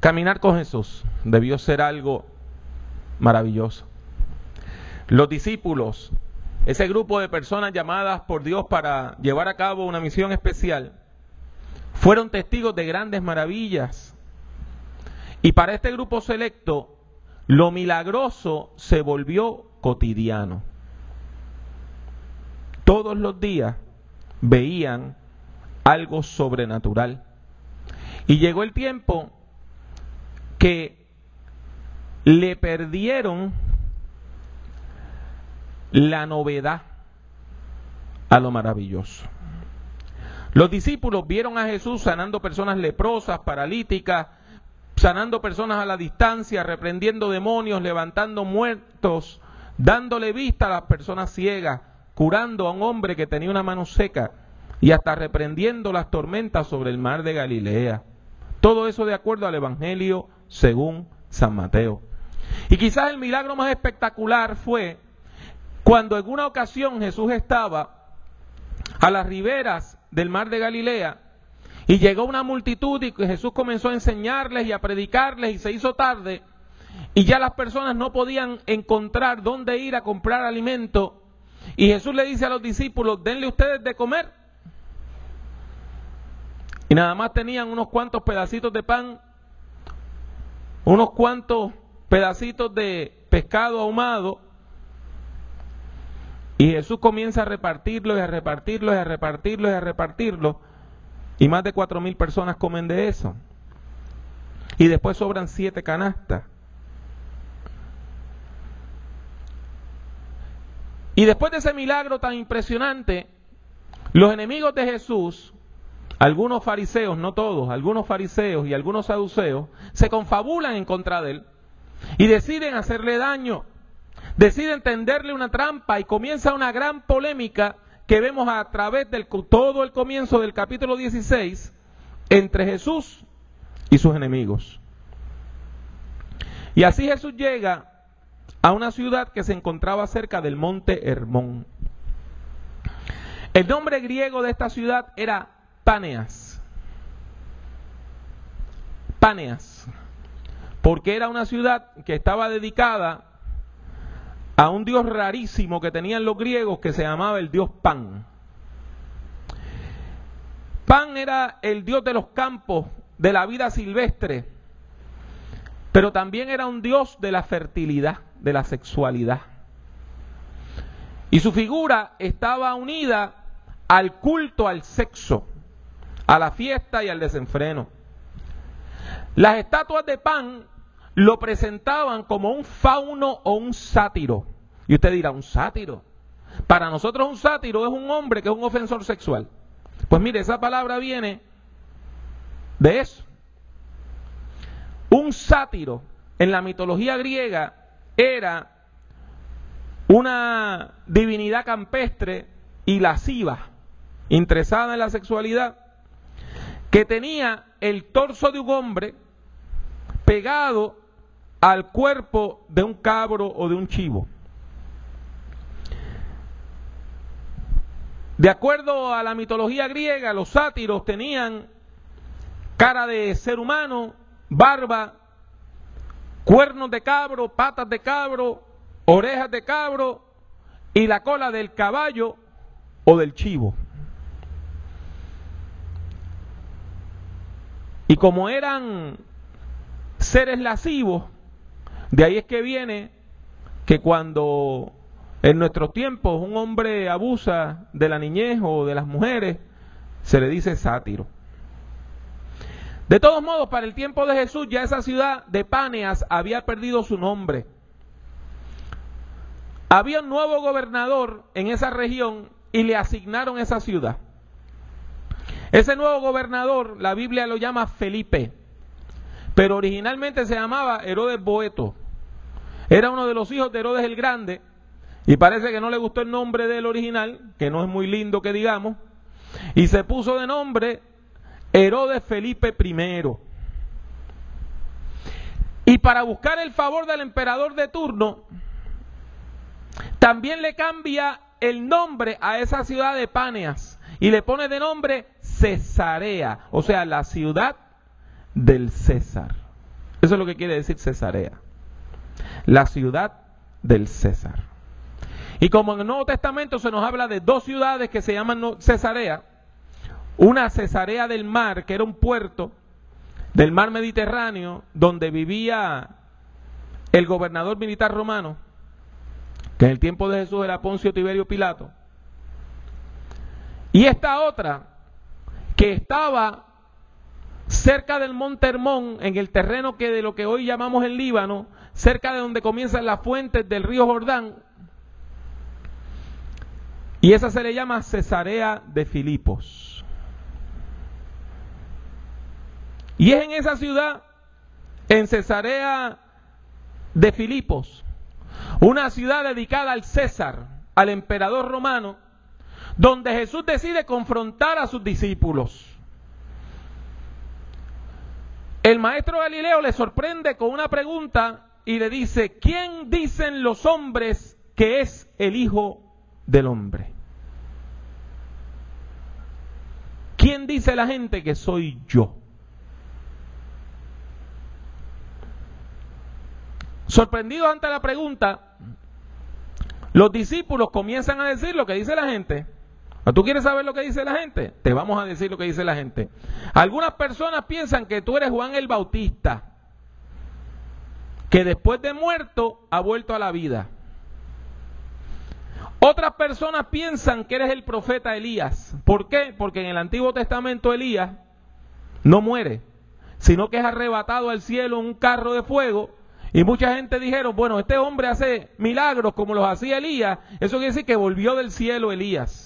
Caminar con Jesús debió ser algo maravilloso. Los discípulos, ese grupo de personas llamadas por Dios para llevar a cabo una misión especial, fueron testigos de grandes maravillas. Y para este grupo selecto, lo milagroso se volvió cotidiano. Todos los días veían algo sobrenatural. Y llegó el tiempo que le perdieron la novedad a lo maravilloso. Los discípulos vieron a Jesús sanando personas leprosas, paralíticas, sanando personas a la distancia, reprendiendo demonios, levantando muertos, dándole vista a las personas ciegas, curando a un hombre que tenía una mano seca y hasta reprendiendo las tormentas sobre el mar de Galilea. Todo eso de acuerdo al Evangelio según San Mateo. Y quizás el milagro más espectacular fue cuando en una ocasión Jesús estaba a las riberas del mar de Galilea y llegó una multitud y Jesús comenzó a enseñarles y a predicarles y se hizo tarde y ya las personas no podían encontrar dónde ir a comprar alimento y Jesús le dice a los discípulos, denle ustedes de comer. Y nada más tenían unos cuantos pedacitos de pan, unos cuantos pedacitos de pescado ahumado y Jesús comienza a repartirlos y a repartirlos y a repartirlos y a repartirlos. Y más de 4,000 personas comen de eso. Y después sobran 7 canastas. Y después de ese milagro tan impresionante, los enemigos de Jesús, algunos fariseos, no todos, algunos fariseos y algunos saduceos, se confabulan en contra de él y deciden hacerle daño, deciden tenderle una trampa y comienza una gran polémica que vemos a través de todo el comienzo del capítulo 16 entre Jesús y sus enemigos. Y así Jesús llega a una ciudad que se encontraba cerca del monte Hermón. El nombre griego de esta ciudad era Paneas. Paneas, porque era una ciudad que estaba dedicada a un dios rarísimo que tenían los griegos que se llamaba el dios Pan. Pan era el dios de los campos, de la vida silvestre, pero también era un dios de la fertilidad, de la sexualidad. Y su figura estaba unida al culto al sexo, a la fiesta y al desenfreno. Las estatuas de Pan lo presentaban como un fauno o un sátiro. Y usted dirá, ¿un sátiro? Para nosotros un sátiro es un hombre que es un ofensor sexual. Pues mire, esa palabra viene de eso. Un sátiro en la mitología griega era una divinidad campestre y lasciva, interesada en la sexualidad, que tenía el torso de un hombre pegado al cuerpo de un cabro o de un chivo. De acuerdo a la mitología griega, los sátiros tenían cara de ser humano, barba, cuernos de cabro, patas de cabro, orejas de cabro y la cola del caballo o del chivo. Y como eran seres lascivos, de ahí es que viene que cuando en nuestros tiempos un hombre abusa de la niñez o de las mujeres, se le dice sátiro. De todos modos, para el tiempo de Jesús ya esa ciudad de Paneas había perdido su nombre. Había un nuevo gobernador en esa región y le asignaron esa ciudad. Ese nuevo gobernador, la Biblia lo llama Felipe, pero originalmente se llamaba Herodes Boeto. Era uno de los hijos de Herodes el Grande, y parece que no le gustó el nombre del original, que no es muy lindo que digamos, y se puso de nombre Herodes Felipe I. Y para buscar el favor del emperador de turno, también le cambia el nombre a esa ciudad de Paneas, y le pone de nombre Cesarea, o sea, la ciudad del César. Eso es lo que quiere decir Cesarea, la ciudad del César. Y como en el Nuevo Testamento se nos habla de dos ciudades que se llaman Cesarea, una Cesarea del mar, que era un puerto del mar Mediterráneo, donde vivía el gobernador militar romano, que en el tiempo de Jesús era Poncio Tiberio Pilato, y esta otra, que estaba cerca del monte Hermón, en el terreno que de lo que hoy llamamos el Líbano, cerca de donde comienzan las fuentes del río Jordán, y esa se le llama Cesarea de Filipos. Y es en esa ciudad, en Cesarea de Filipos, una ciudad dedicada al César, al emperador romano, donde Jesús decide confrontar a sus discípulos. El maestro Galileo le sorprende con una pregunta y le dice: ¿quién dicen los hombres que es el Hijo del Hombre? ¿Quién dice la gente que soy yo? Sorprendidos ante la pregunta, los discípulos comienzan a decir lo que dice la gente. ¿Tú quieres saber lo que dice la gente? Te vamos a decir lo que dice la gente. Algunas personas piensan que tú eres Juan el Bautista, que después de muerto ha vuelto a la vida. Otras personas piensan que eres el profeta Elías. ¿Por qué? Porque en el Antiguo Testamento Elías no muere, sino que es arrebatado al cielo en un carro de fuego. Y mucha gente dijeron: bueno, este hombre hace milagros como los hacía Elías, eso quiere decir que volvió del cielo Elías.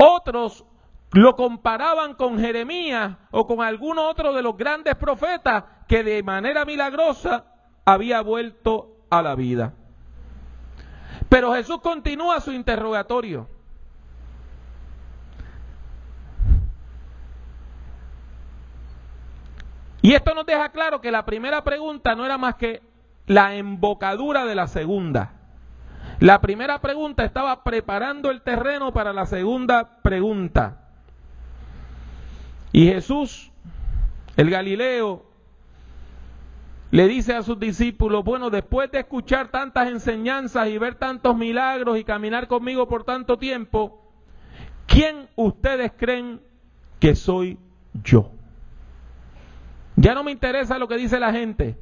Otros lo comparaban con Jeremías o con alguno otro de los grandes profetas que de manera milagrosa había vuelto a la vida. Pero Jesús continúa su interrogatorio. Y esto nos deja claro que la primera pregunta no era más que la embocadura de la segunda. La primera pregunta estaba preparando el terreno para la segunda pregunta. Y Jesús, el Galileo, le dice a sus discípulos: bueno, después de escuchar tantas enseñanzas y ver tantos milagros y caminar conmigo por tanto tiempo, ¿quién ustedes creen que soy yo? Ya no me interesa lo que dice la gente.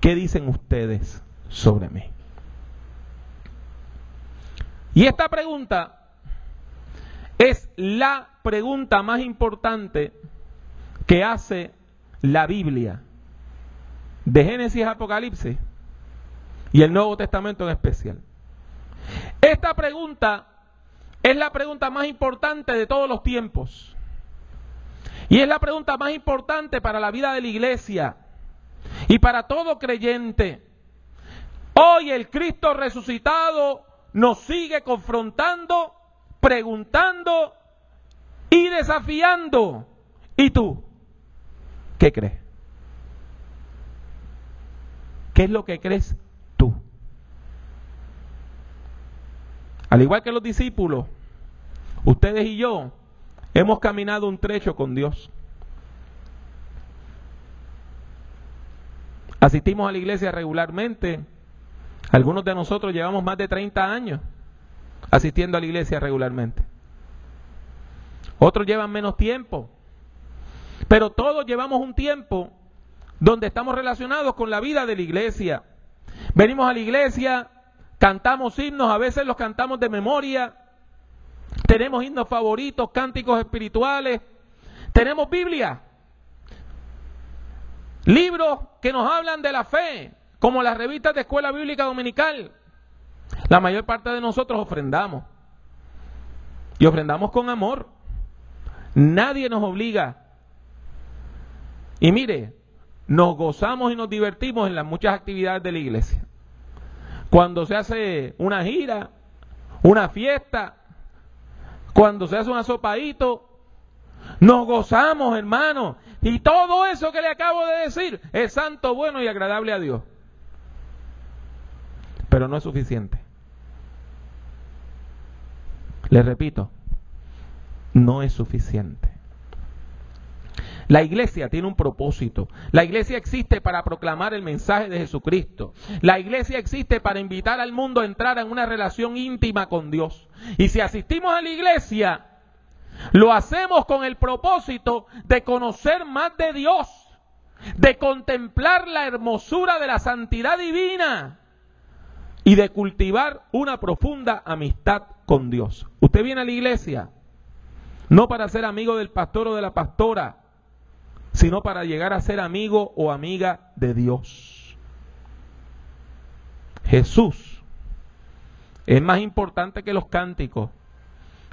¿Qué dicen ustedes sobre mí? Y esta pregunta es la pregunta más importante que hace la Biblia, de Génesis a Apocalipsis y el Nuevo Testamento en especial. Esta pregunta es la pregunta más importante de todos los tiempos, y es la pregunta más importante para la vida de la iglesia y para todo creyente. Hoy el Cristo resucitado nos sigue confrontando, preguntando y desafiando. ¿Y tú? ¿Qué crees? ¿Qué es lo que crees tú? Al igual que los discípulos, ustedes y yo hemos caminado un trecho con Dios. Asistimos a la iglesia regularmente. Algunos de nosotros llevamos más de 30 años asistiendo a la iglesia regularmente. Otros llevan menos tiempo. Pero todos llevamos un tiempo donde estamos relacionados con la vida de la iglesia. Venimos a la iglesia, cantamos himnos, a veces los cantamos de memoria. Tenemos himnos favoritos, cánticos espirituales. Tenemos Biblia, libros que nos hablan de la fe, como las revistas de Escuela Bíblica Dominical. La mayor parte de nosotros ofrendamos, y ofrendamos con amor. Nadie nos obliga. Y mire, nos gozamos y nos divertimos en las muchas actividades de la iglesia. Cuando se hace una gira, una fiesta, cuando se hace un asopadito, nos gozamos, hermano. Y todo eso que le acabo de decir es santo, bueno y agradable a Dios. Pero no es suficiente. Les repito, no es suficiente. La iglesia tiene un propósito. La iglesia existe para proclamar el mensaje de Jesucristo. La iglesia existe para invitar al mundo a entrar en una relación íntima con Dios. Y si asistimos a la iglesia, lo hacemos con el propósito de conocer más de Dios, de contemplar la hermosura de la santidad divina y de cultivar una profunda amistad con Dios. Usted viene a la iglesia no para ser amigo del pastor o de la pastora, sino para llegar a ser amigo o amiga de Dios. Jesús es más importante que los cánticos.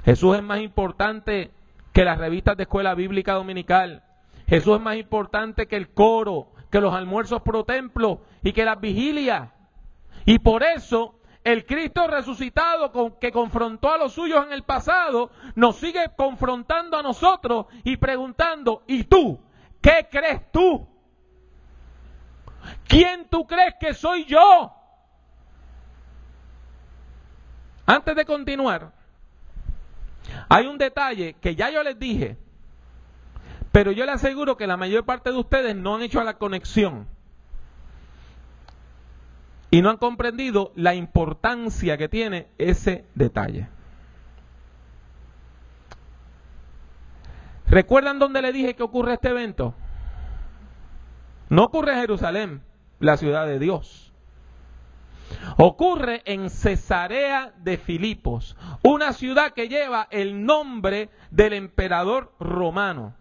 Jesús es más importante que las revistas de escuela bíblica dominical. Jesús es más importante que el coro, que los almuerzos pro templo y que las vigilias. Y por eso el Cristo resucitado que confrontó a los suyos en el pasado, nos sigue confrontando a nosotros y preguntando, ¿y tú? ¿Qué crees tú? ¿Quién tú crees que soy yo? Antes de continuar, hay un detalle que ya yo les dije, pero yo les aseguro que la mayor parte de ustedes no han hecho la conexión y no han comprendido la importancia que tiene ese detalle. ¿Recuerdan dónde le dije que ocurre este evento? No ocurre en Jerusalén, la ciudad de Dios. Ocurre en Cesarea de Filipos, una ciudad que lleva el nombre del emperador romano,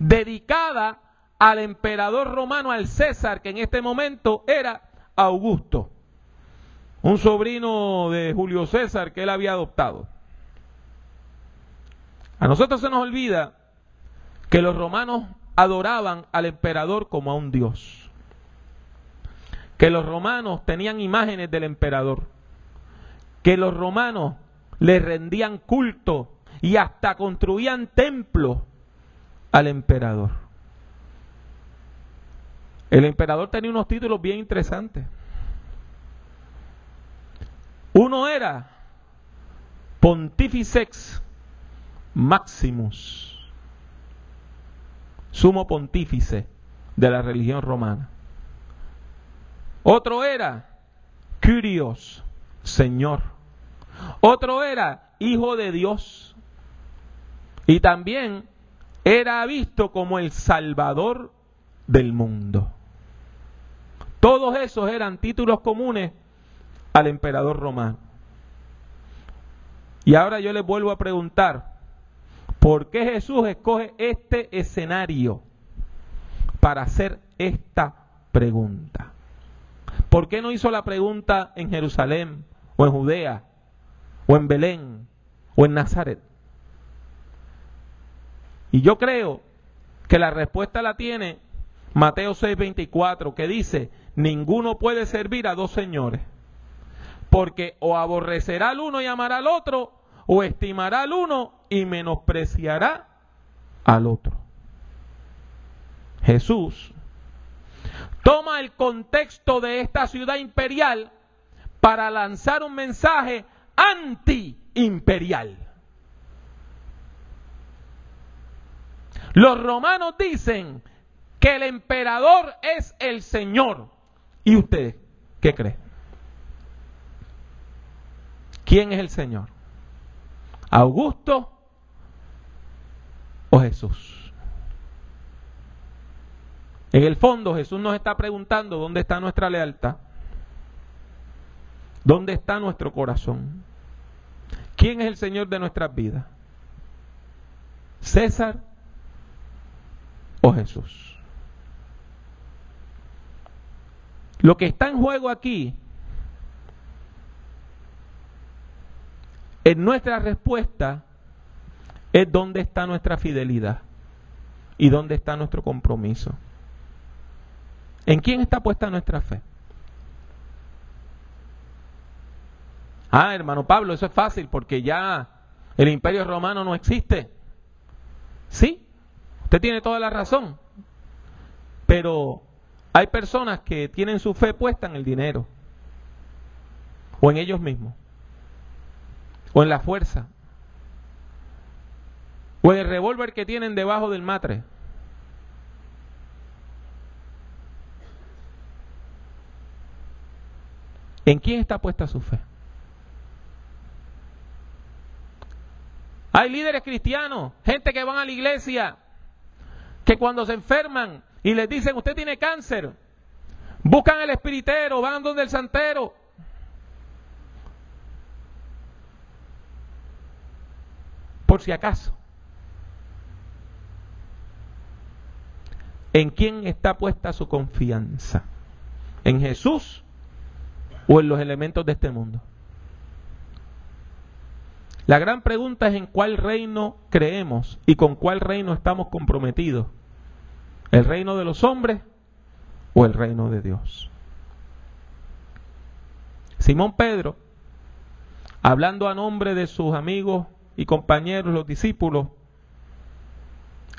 dedicada al emperador romano, al César, que en este momento era Augusto, un sobrino de Julio César que él había adoptado. A nosotros se nos olvida que los romanos adoraban al emperador como a un dios, que los romanos tenían imágenes del emperador, que los romanos le rendían culto y hasta construían templos al emperador. El emperador tenía unos títulos bien interesantes. Uno era Pontifex Maximus, sumo pontífice de la religión romana. Otro era Curios, Señor. Otro era Hijo de Dios. Y también era visto como el Salvador del mundo. Todos esos eran títulos comunes al emperador romano. Y ahora yo les vuelvo a preguntar, ¿por qué Jesús escoge este escenario para hacer esta pregunta? ¿Por qué no hizo la pregunta en Jerusalén, o en Judea, o en Belén, o en Nazaret? Y yo creo que la respuesta la tiene Mateo 6:24, que dice, ninguno puede servir a dos señores, porque o aborrecerá al uno y amará al otro, o estimará al uno y menospreciará al otro. Jesús toma el contexto de esta ciudad imperial para lanzar un mensaje antiimperial. Los romanos dicen que el emperador es el Señor. ¿Y usted qué cree? ¿Quién es el Señor? ¿Augusto o Jesús? En el fondo, Jesús nos está preguntando dónde está nuestra lealtad, dónde está nuestro corazón, quién es el Señor de nuestras vidas, César o Jesús. Lo que está en juego aquí, en nuestra respuesta, es dónde está nuestra fidelidad y dónde está nuestro compromiso. ¿En quién está puesta nuestra fe? Ah, hermano Pablo, eso es fácil porque ya el Imperio Romano no existe. Sí, usted tiene toda la razón. Pero hay personas que tienen su fe puesta en el dinero, o en ellos mismos, o en la fuerza, o en el revólver que tienen debajo del matre, ¿En quién está puesta su fe? Hay líderes cristianos, gente que van a la iglesia, que cuando se enferman y les dicen, usted tiene cáncer, buscan el espiritero, van donde el santero. Por si acaso. ¿En quién está puesta su confianza? ¿En Jesús o en los elementos de este mundo? La gran pregunta es en cuál reino creemos y con cuál reino estamos comprometidos. ¿El reino de los hombres o el reino de Dios? Simón Pedro, hablando a nombre de sus amigos y compañeros, los discípulos,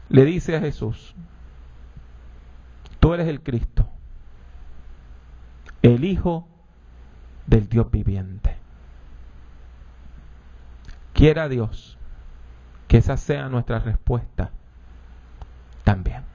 le dice a Jesús, tú eres el Cristo, el Hijo del Dios viviente. Quiera Dios que esa sea nuestra respuesta también.